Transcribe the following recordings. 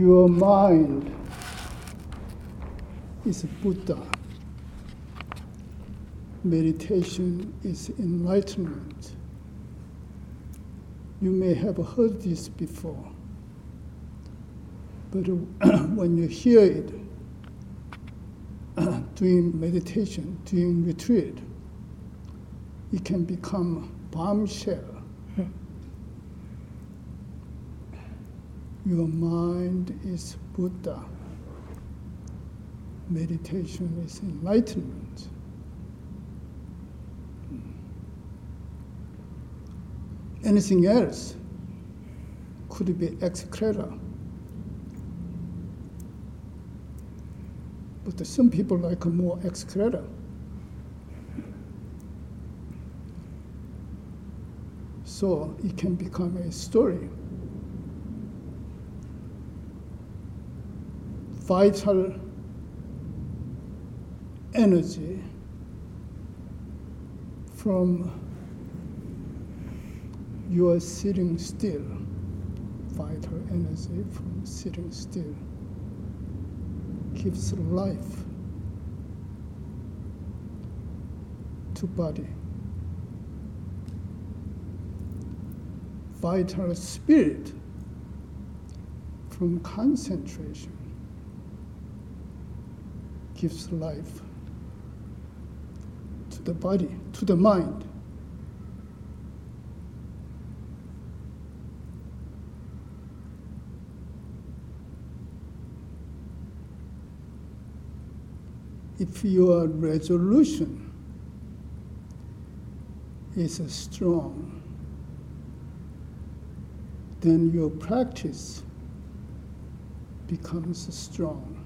Your mind is Buddha. Meditation is enlightenment. You may have heard this before, but when you hear it during meditation, during retreat, it can become bombshell. Your mind is Buddha. Meditation is enlightenment. Anything else could be excreta. But some people like more excreta. So it can become a story. Vital energy from your sitting still, vital energy from sitting still gives life to body. Vital spirit from concentration gives life to the body, to the mind. If your resolution is strong, then your practice becomes strong.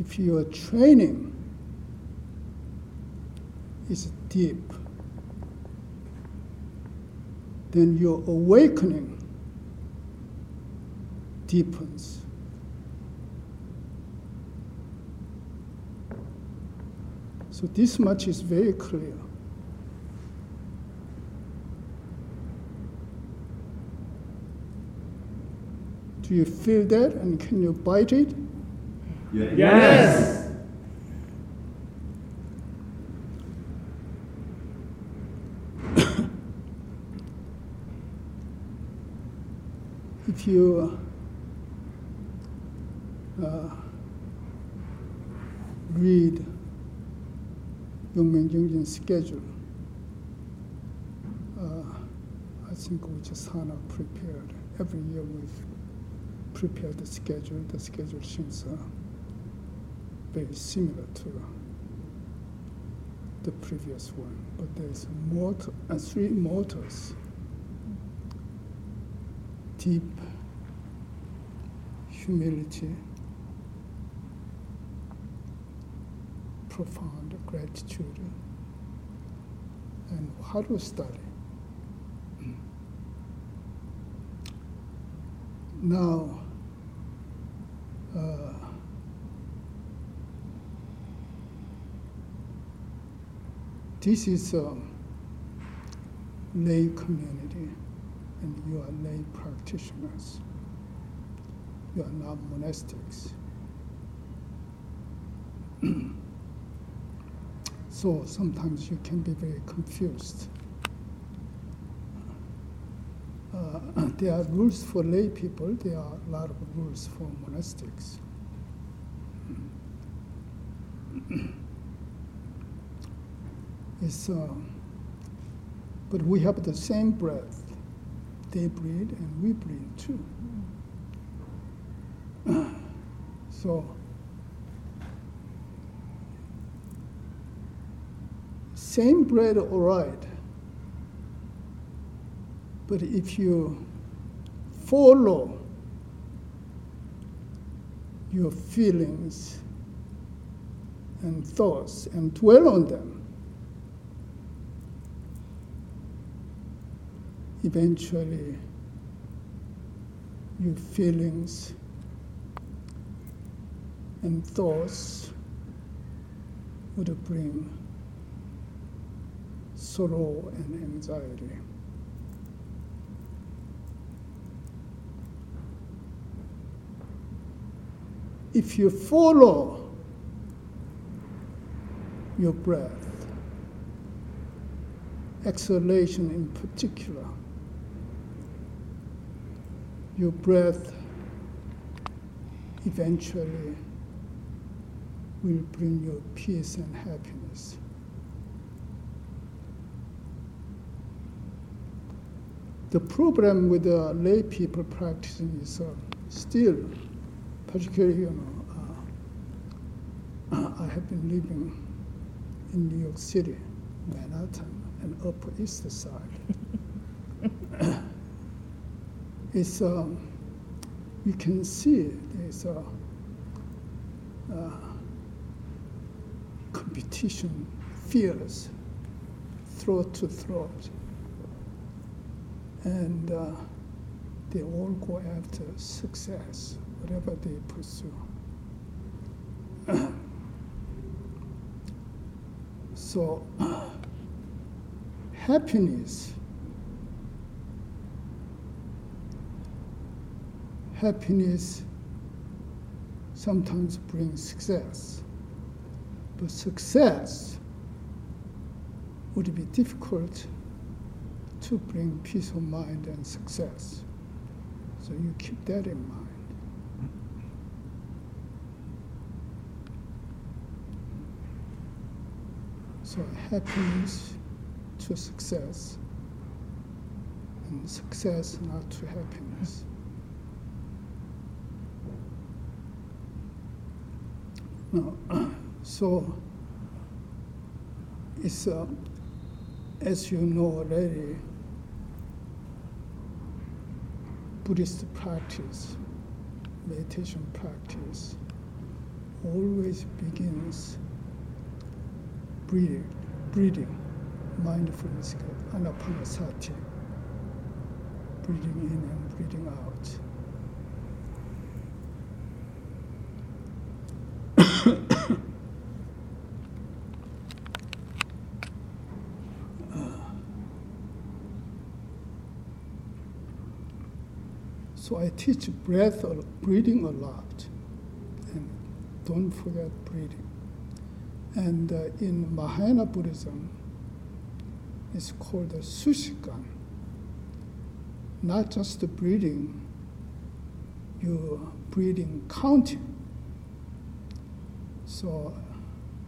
If your training is deep, then your awakening deepens. So this much is very clear. Do you feel that, and can you bite it? Yes. If you read Yongmaeng Jeongjin's schedule, I think we just Hana prepared. Every year we've prepared the schedule. The schedule seems very similar to the previous one, but there's three motors: deep humility, profound gratitude, and how to study. Now, this is a lay community, and you are lay practitioners. You are not monastics. So sometimes you can be very confused. There are rules for lay people, there are a lot of rules for monastics. But we have the same breath. They breathe and we breathe too. So, same breath, all right. But if you follow your feelings and thoughts and dwell on them, eventually your feelings and thoughts would bring sorrow and anxiety. if you follow your breath, exhalation in particular, your breath eventually will bring you peace and happiness. The problem with the lay people practicing is still, particularly, I have been living in New York City, Manhattan, and Upper East Side. It's you can see there's competition, fierce, throat to throat. And they all go after success, whatever they pursue. So happiness sometimes brings success, but success would be difficult to bring peace of mind and success. So you keep that in mind. So happiness to success, and success not to happiness. No. So it's as you know already, Buddhist practice, meditation practice, always begins breathing, mindfulness, anapanasati, breathing in and breathing out. So I teach breath or breathing a lot, and don't forget breathing. And in Mahayana Buddhism, it's called the sushikan. Not just the breathing, you're breathing counting. So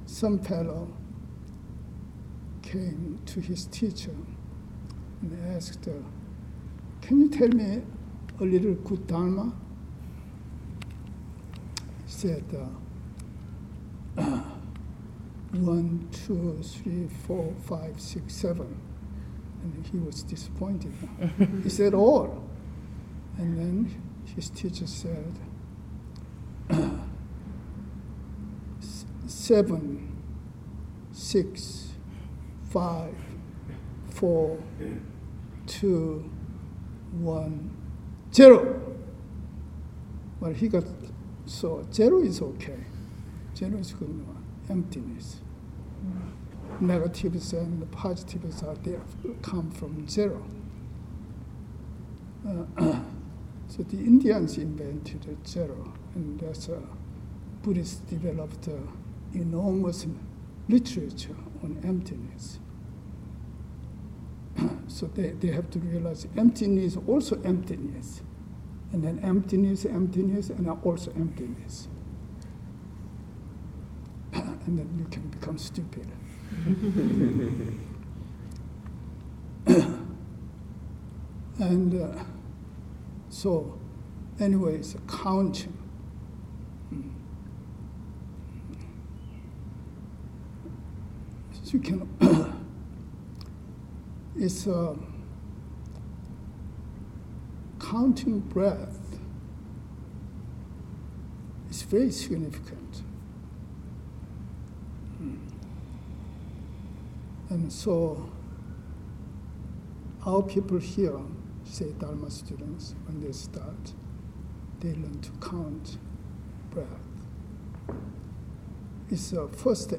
some fellow came to his teacher and asked her, "Can you tell me a little Kuttanma?" He said, 1, 2, 3, 4, 5, 6, 7. And he was disappointed. He said, all. And then his teacher said, 7, 6, 5, 4, 2, 1, 0. Well, he got, so 0 is okay. 0 is good enough. Emptiness. Negatives and positives are there, come from 0. So the Indians invented a 0, and that's Buddhists developed enormous literature on emptiness. So they have to realize emptiness, also emptiness, and then emptiness, and also emptiness. And then you can become stupid. And so, anyways, counting. So you can. It's counting breath. It's very significant. And so our people here, say Dharma students, when they start, they learn to count breath. It's the first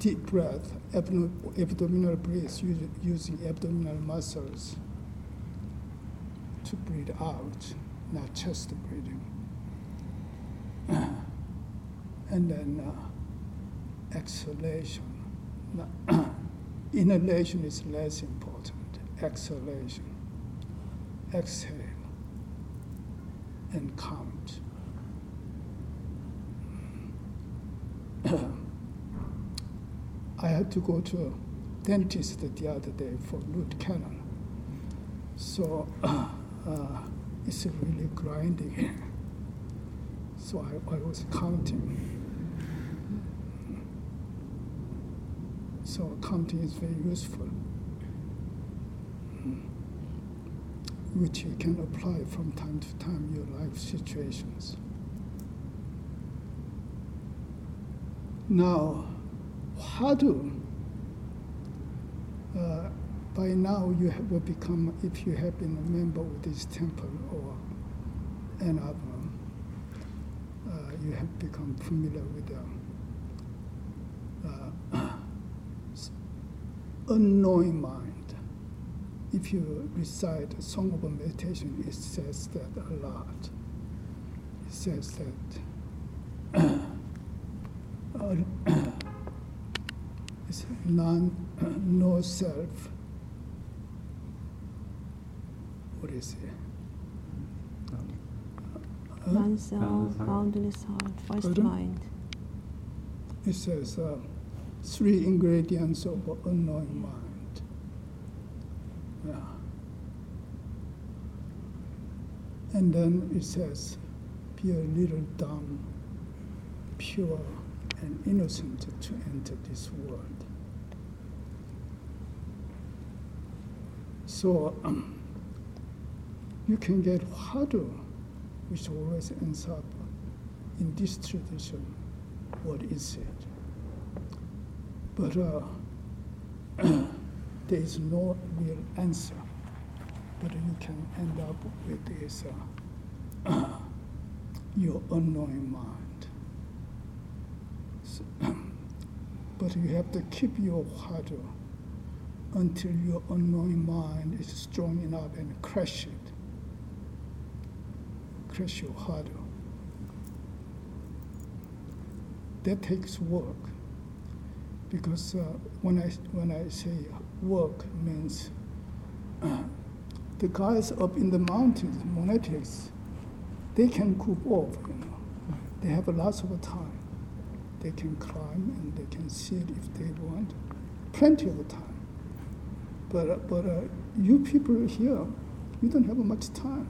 deep breath, abdominal breath, using abdominal muscles to breathe out, not chest breathing. and then exhalation. Inhalation is less important. Exhalation. Exhale and count. I had to go to a dentist the other day for root canal. So it's really grinding. So I was counting. So counting is very useful, which you can apply from time to time in your life situations. Now, by now you have become, if you have been a member of this temple or another, you have become familiar with the unknowing mind. If you recite a Song of Meditation, it says that a lot. It says that it's no self. What is it? Non-self, boundless heart, first mind. It says three ingredients of an unknowing mind. Yeah. And then it says, be a little dumb, pure, and innocent to enter this world. So you can get Hado, which always ends up in this tradition. What is it? But there is no real answer. But you can end up with this, your unknowing mind. So, but you have to keep your heart until your unknowing mind is strong enough and crush it. Crush your heart. That takes work. Because when I say work means the guys up in the mountains, monastics, they can coop off, you know. They have lots of time. They can climb and they can sit if they want, plenty of time. But you people here, you don't have much time.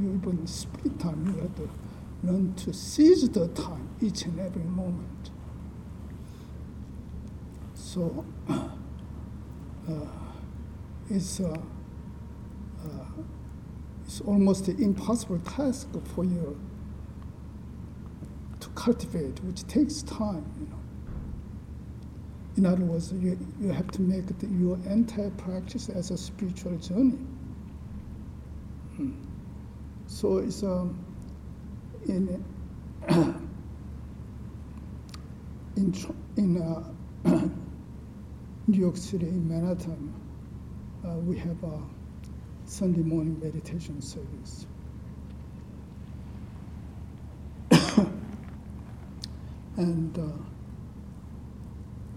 You even split time. You have to learn to seize the time each and every moment. So it's almost an impossible task for you to cultivate, which takes time, you know. In other words, you have to make your entire practice as a spiritual journey. So it's New York City, in Manhattan, we have a Sunday morning meditation service. And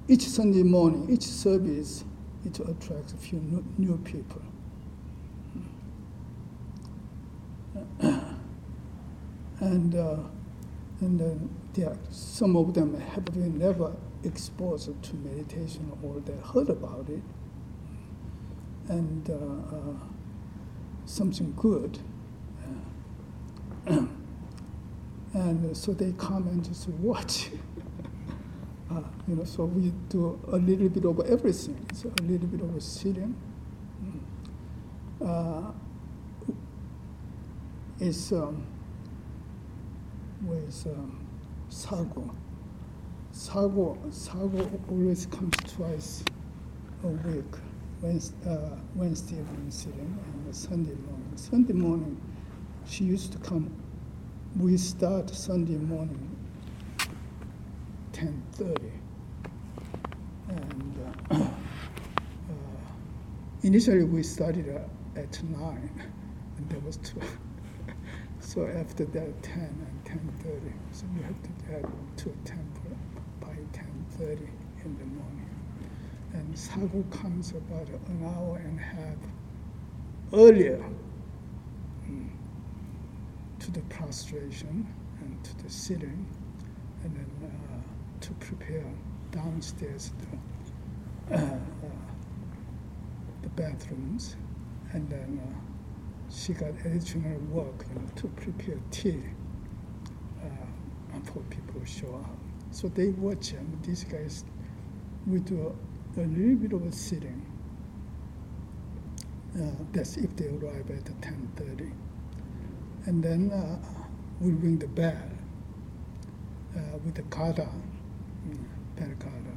each Sunday morning, each service, it attracts a few new people. And some of them have been never exposed to meditation, or they heard about it, and something good. And so they come and just watch. You know, so we do a little bit of everything. It's a little bit of sitting. It's with sago. Sago always comes twice a week, Wednesday morning sitting and Sunday morning. Sunday morning, she used to come. We start Sunday morning 10:30, and initially we started at 9, and that was too So after that, 10 and 10:30. So you have to head to a temple by 10:30 in the morning. And Sadhu comes about an hour and a half earlier to the prostration and to the sitting, and then to prepare downstairs the bathrooms, and then she got additional work to prepare tea for people who show up. So they watch them. These guys, we do a little bit of a sitting. That's if they arrive at 10:30. And then we ring the bell with the kata, bell kata.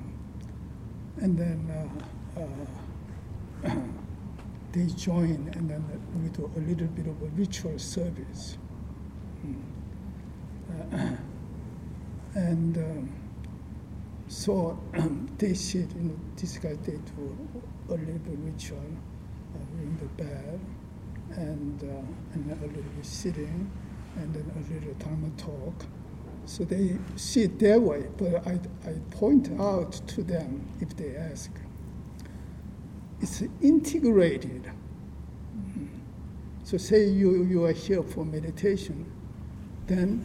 And then they join, and then we do a little bit of a ritual service. And so they sit, this guy, they do a little bit of ritual, ring the bell, and a little bit sitting, and then a little Dharma talk. So they sit their way, but I point out to them if they ask. It's integrated. So say you are here for meditation, then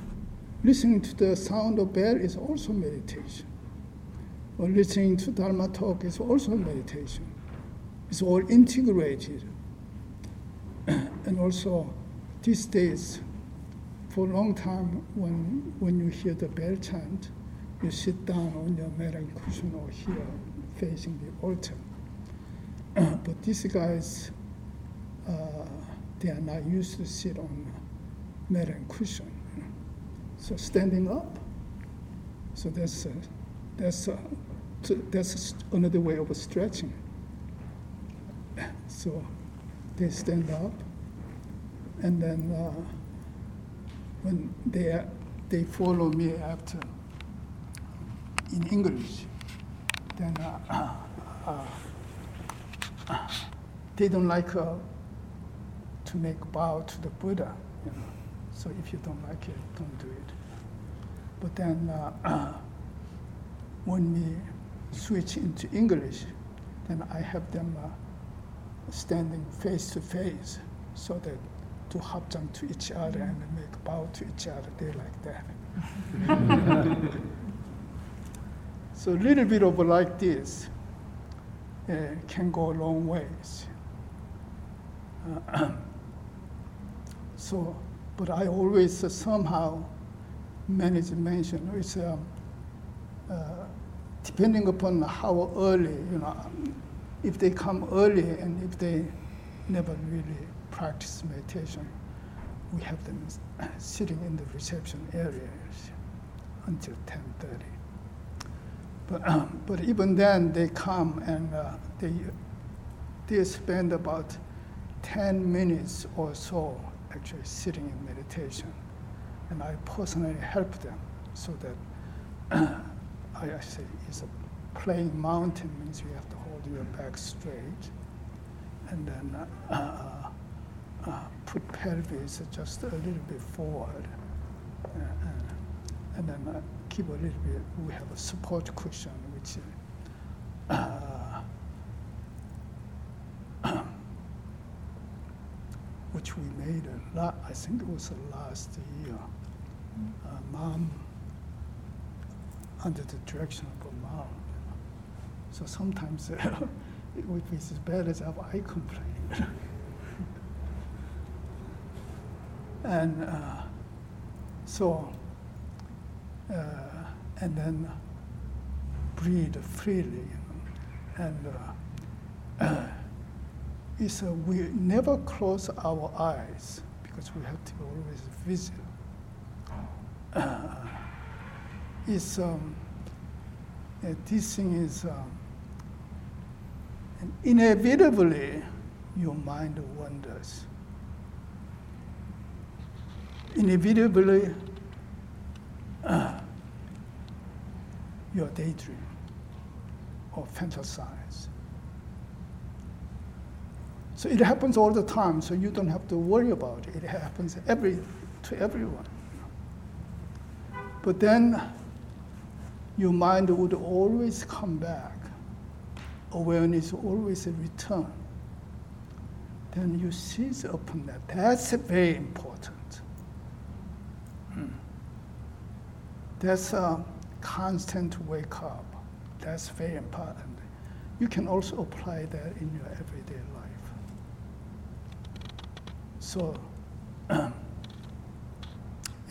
listening to the sound of bell is also meditation. Or listening to Dharma talk is also meditation. It's all integrated. And also these days, for a long time, when you hear the bell chant, you sit down on your mat and cushion or here facing the altar. But these guys, they are not used to sit on mat and cushion. So standing up. So that's another way of stretching. So they stand up, and then when they follow me after in English, then. They don't like to make bow to the Buddha, So if you don't like it, don't do it. But then when we switch into English, then I have them standing face to face, so that to Hapjang to each other and make bow to each other. They like that. So a little bit of like this. Can go a long ways. So, but I always somehow manage to mention it's depending upon how early, if they come early and if they never really practice meditation, we have them sitting in the reception areas until 10:30. But even then, they come and they spend about 10 minutes or so actually sitting in meditation. And I personally help them so that I actually, it's a plain mountain, means you have to hold your back straight and then put pelvis just a little bit forward. And then keep a little bit, we have a support cushion, which which we made a lot, I think it was last year. Mom, under the direction of a mom. So sometimes it would be as bad as I complain. And and then breathe freely, and we never close our eyes because we have to be always vigilant. This thing is inevitably your mind wanders. Inevitably. Your daydream or fantasize. So it happens all the time, so you don't have to worry about it. It happens every to everyone. But then your mind would always come back. Awareness always return. Then you seize upon that. That's very important. That's a constant wake up. That's very important. You can also apply that in your everyday life. So,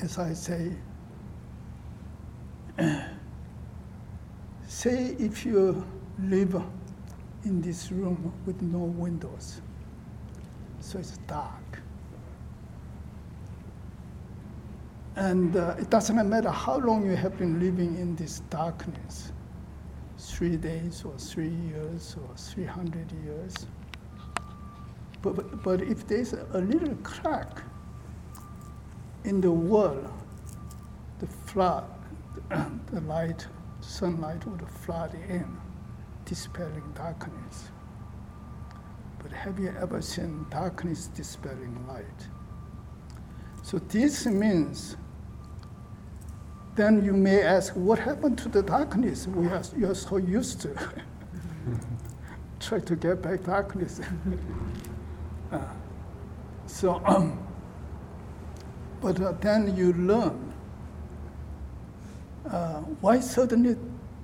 as I say if you live in this room with no windows, so it's dark. And it doesn't matter how long you have been living in this darkness, 3 days or 3 years or 300 years. But if there's a little crack in the wall, the flood, the light, sunlight would flood in, dispelling darkness. But have you ever seen darkness dispelling light? So this means then you may ask, what happened to the darkness you are so used to? Try to get back darkness. Then you learn why suddenly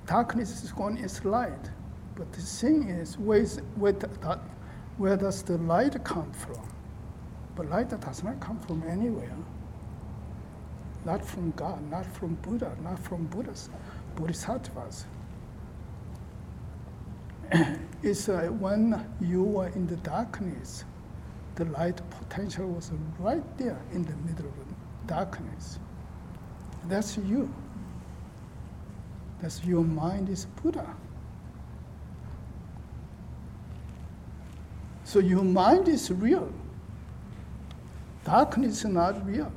darkness is gone is light. But the thing is, where does the light come from? But light does not come from anywhere. Not from God, not from Buddha, not from Bodhisattvas. It's when you were in the darkness, the light potential was right there in the middle of the darkness. That's you. That's your mind is Buddha. So your mind is real. Darkness is not real.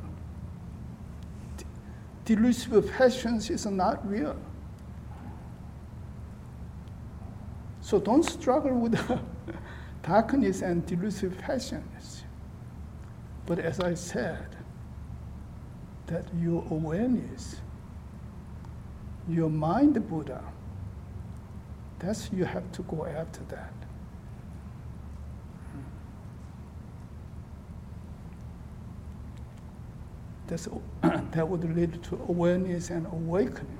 Delusive passions is not real. So don't struggle with darkness and delusive passions. But as I said, that your awareness, your mind Buddha, that's you have to go after that. That would lead to awareness and awakening.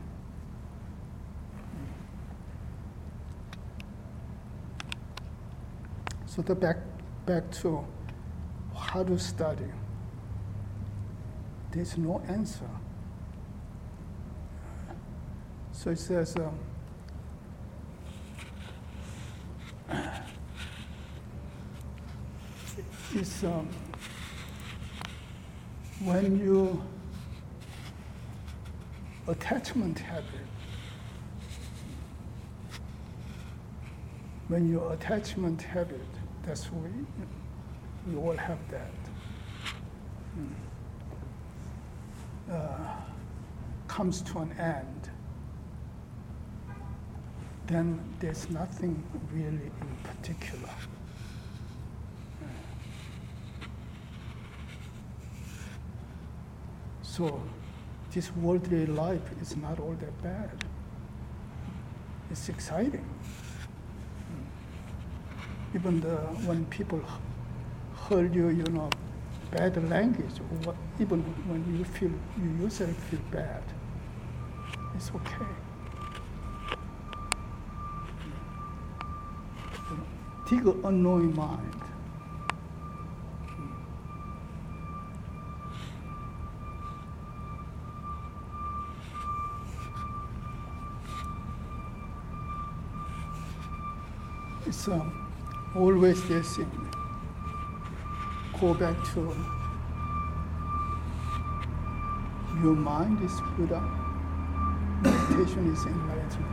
So the back to how to study. There's no answer. So it says, when you attachment habit, that's why we all have that. Comes to an end, then there's nothing really in particular. So this worldly life is not all that bad. It's exciting. Even when people hurl you, bad language, or even when you yourself feel bad, it's okay. Take an unknowing mind. It's always this thing. Go back to your mind is Buddha, meditation is enlightenment.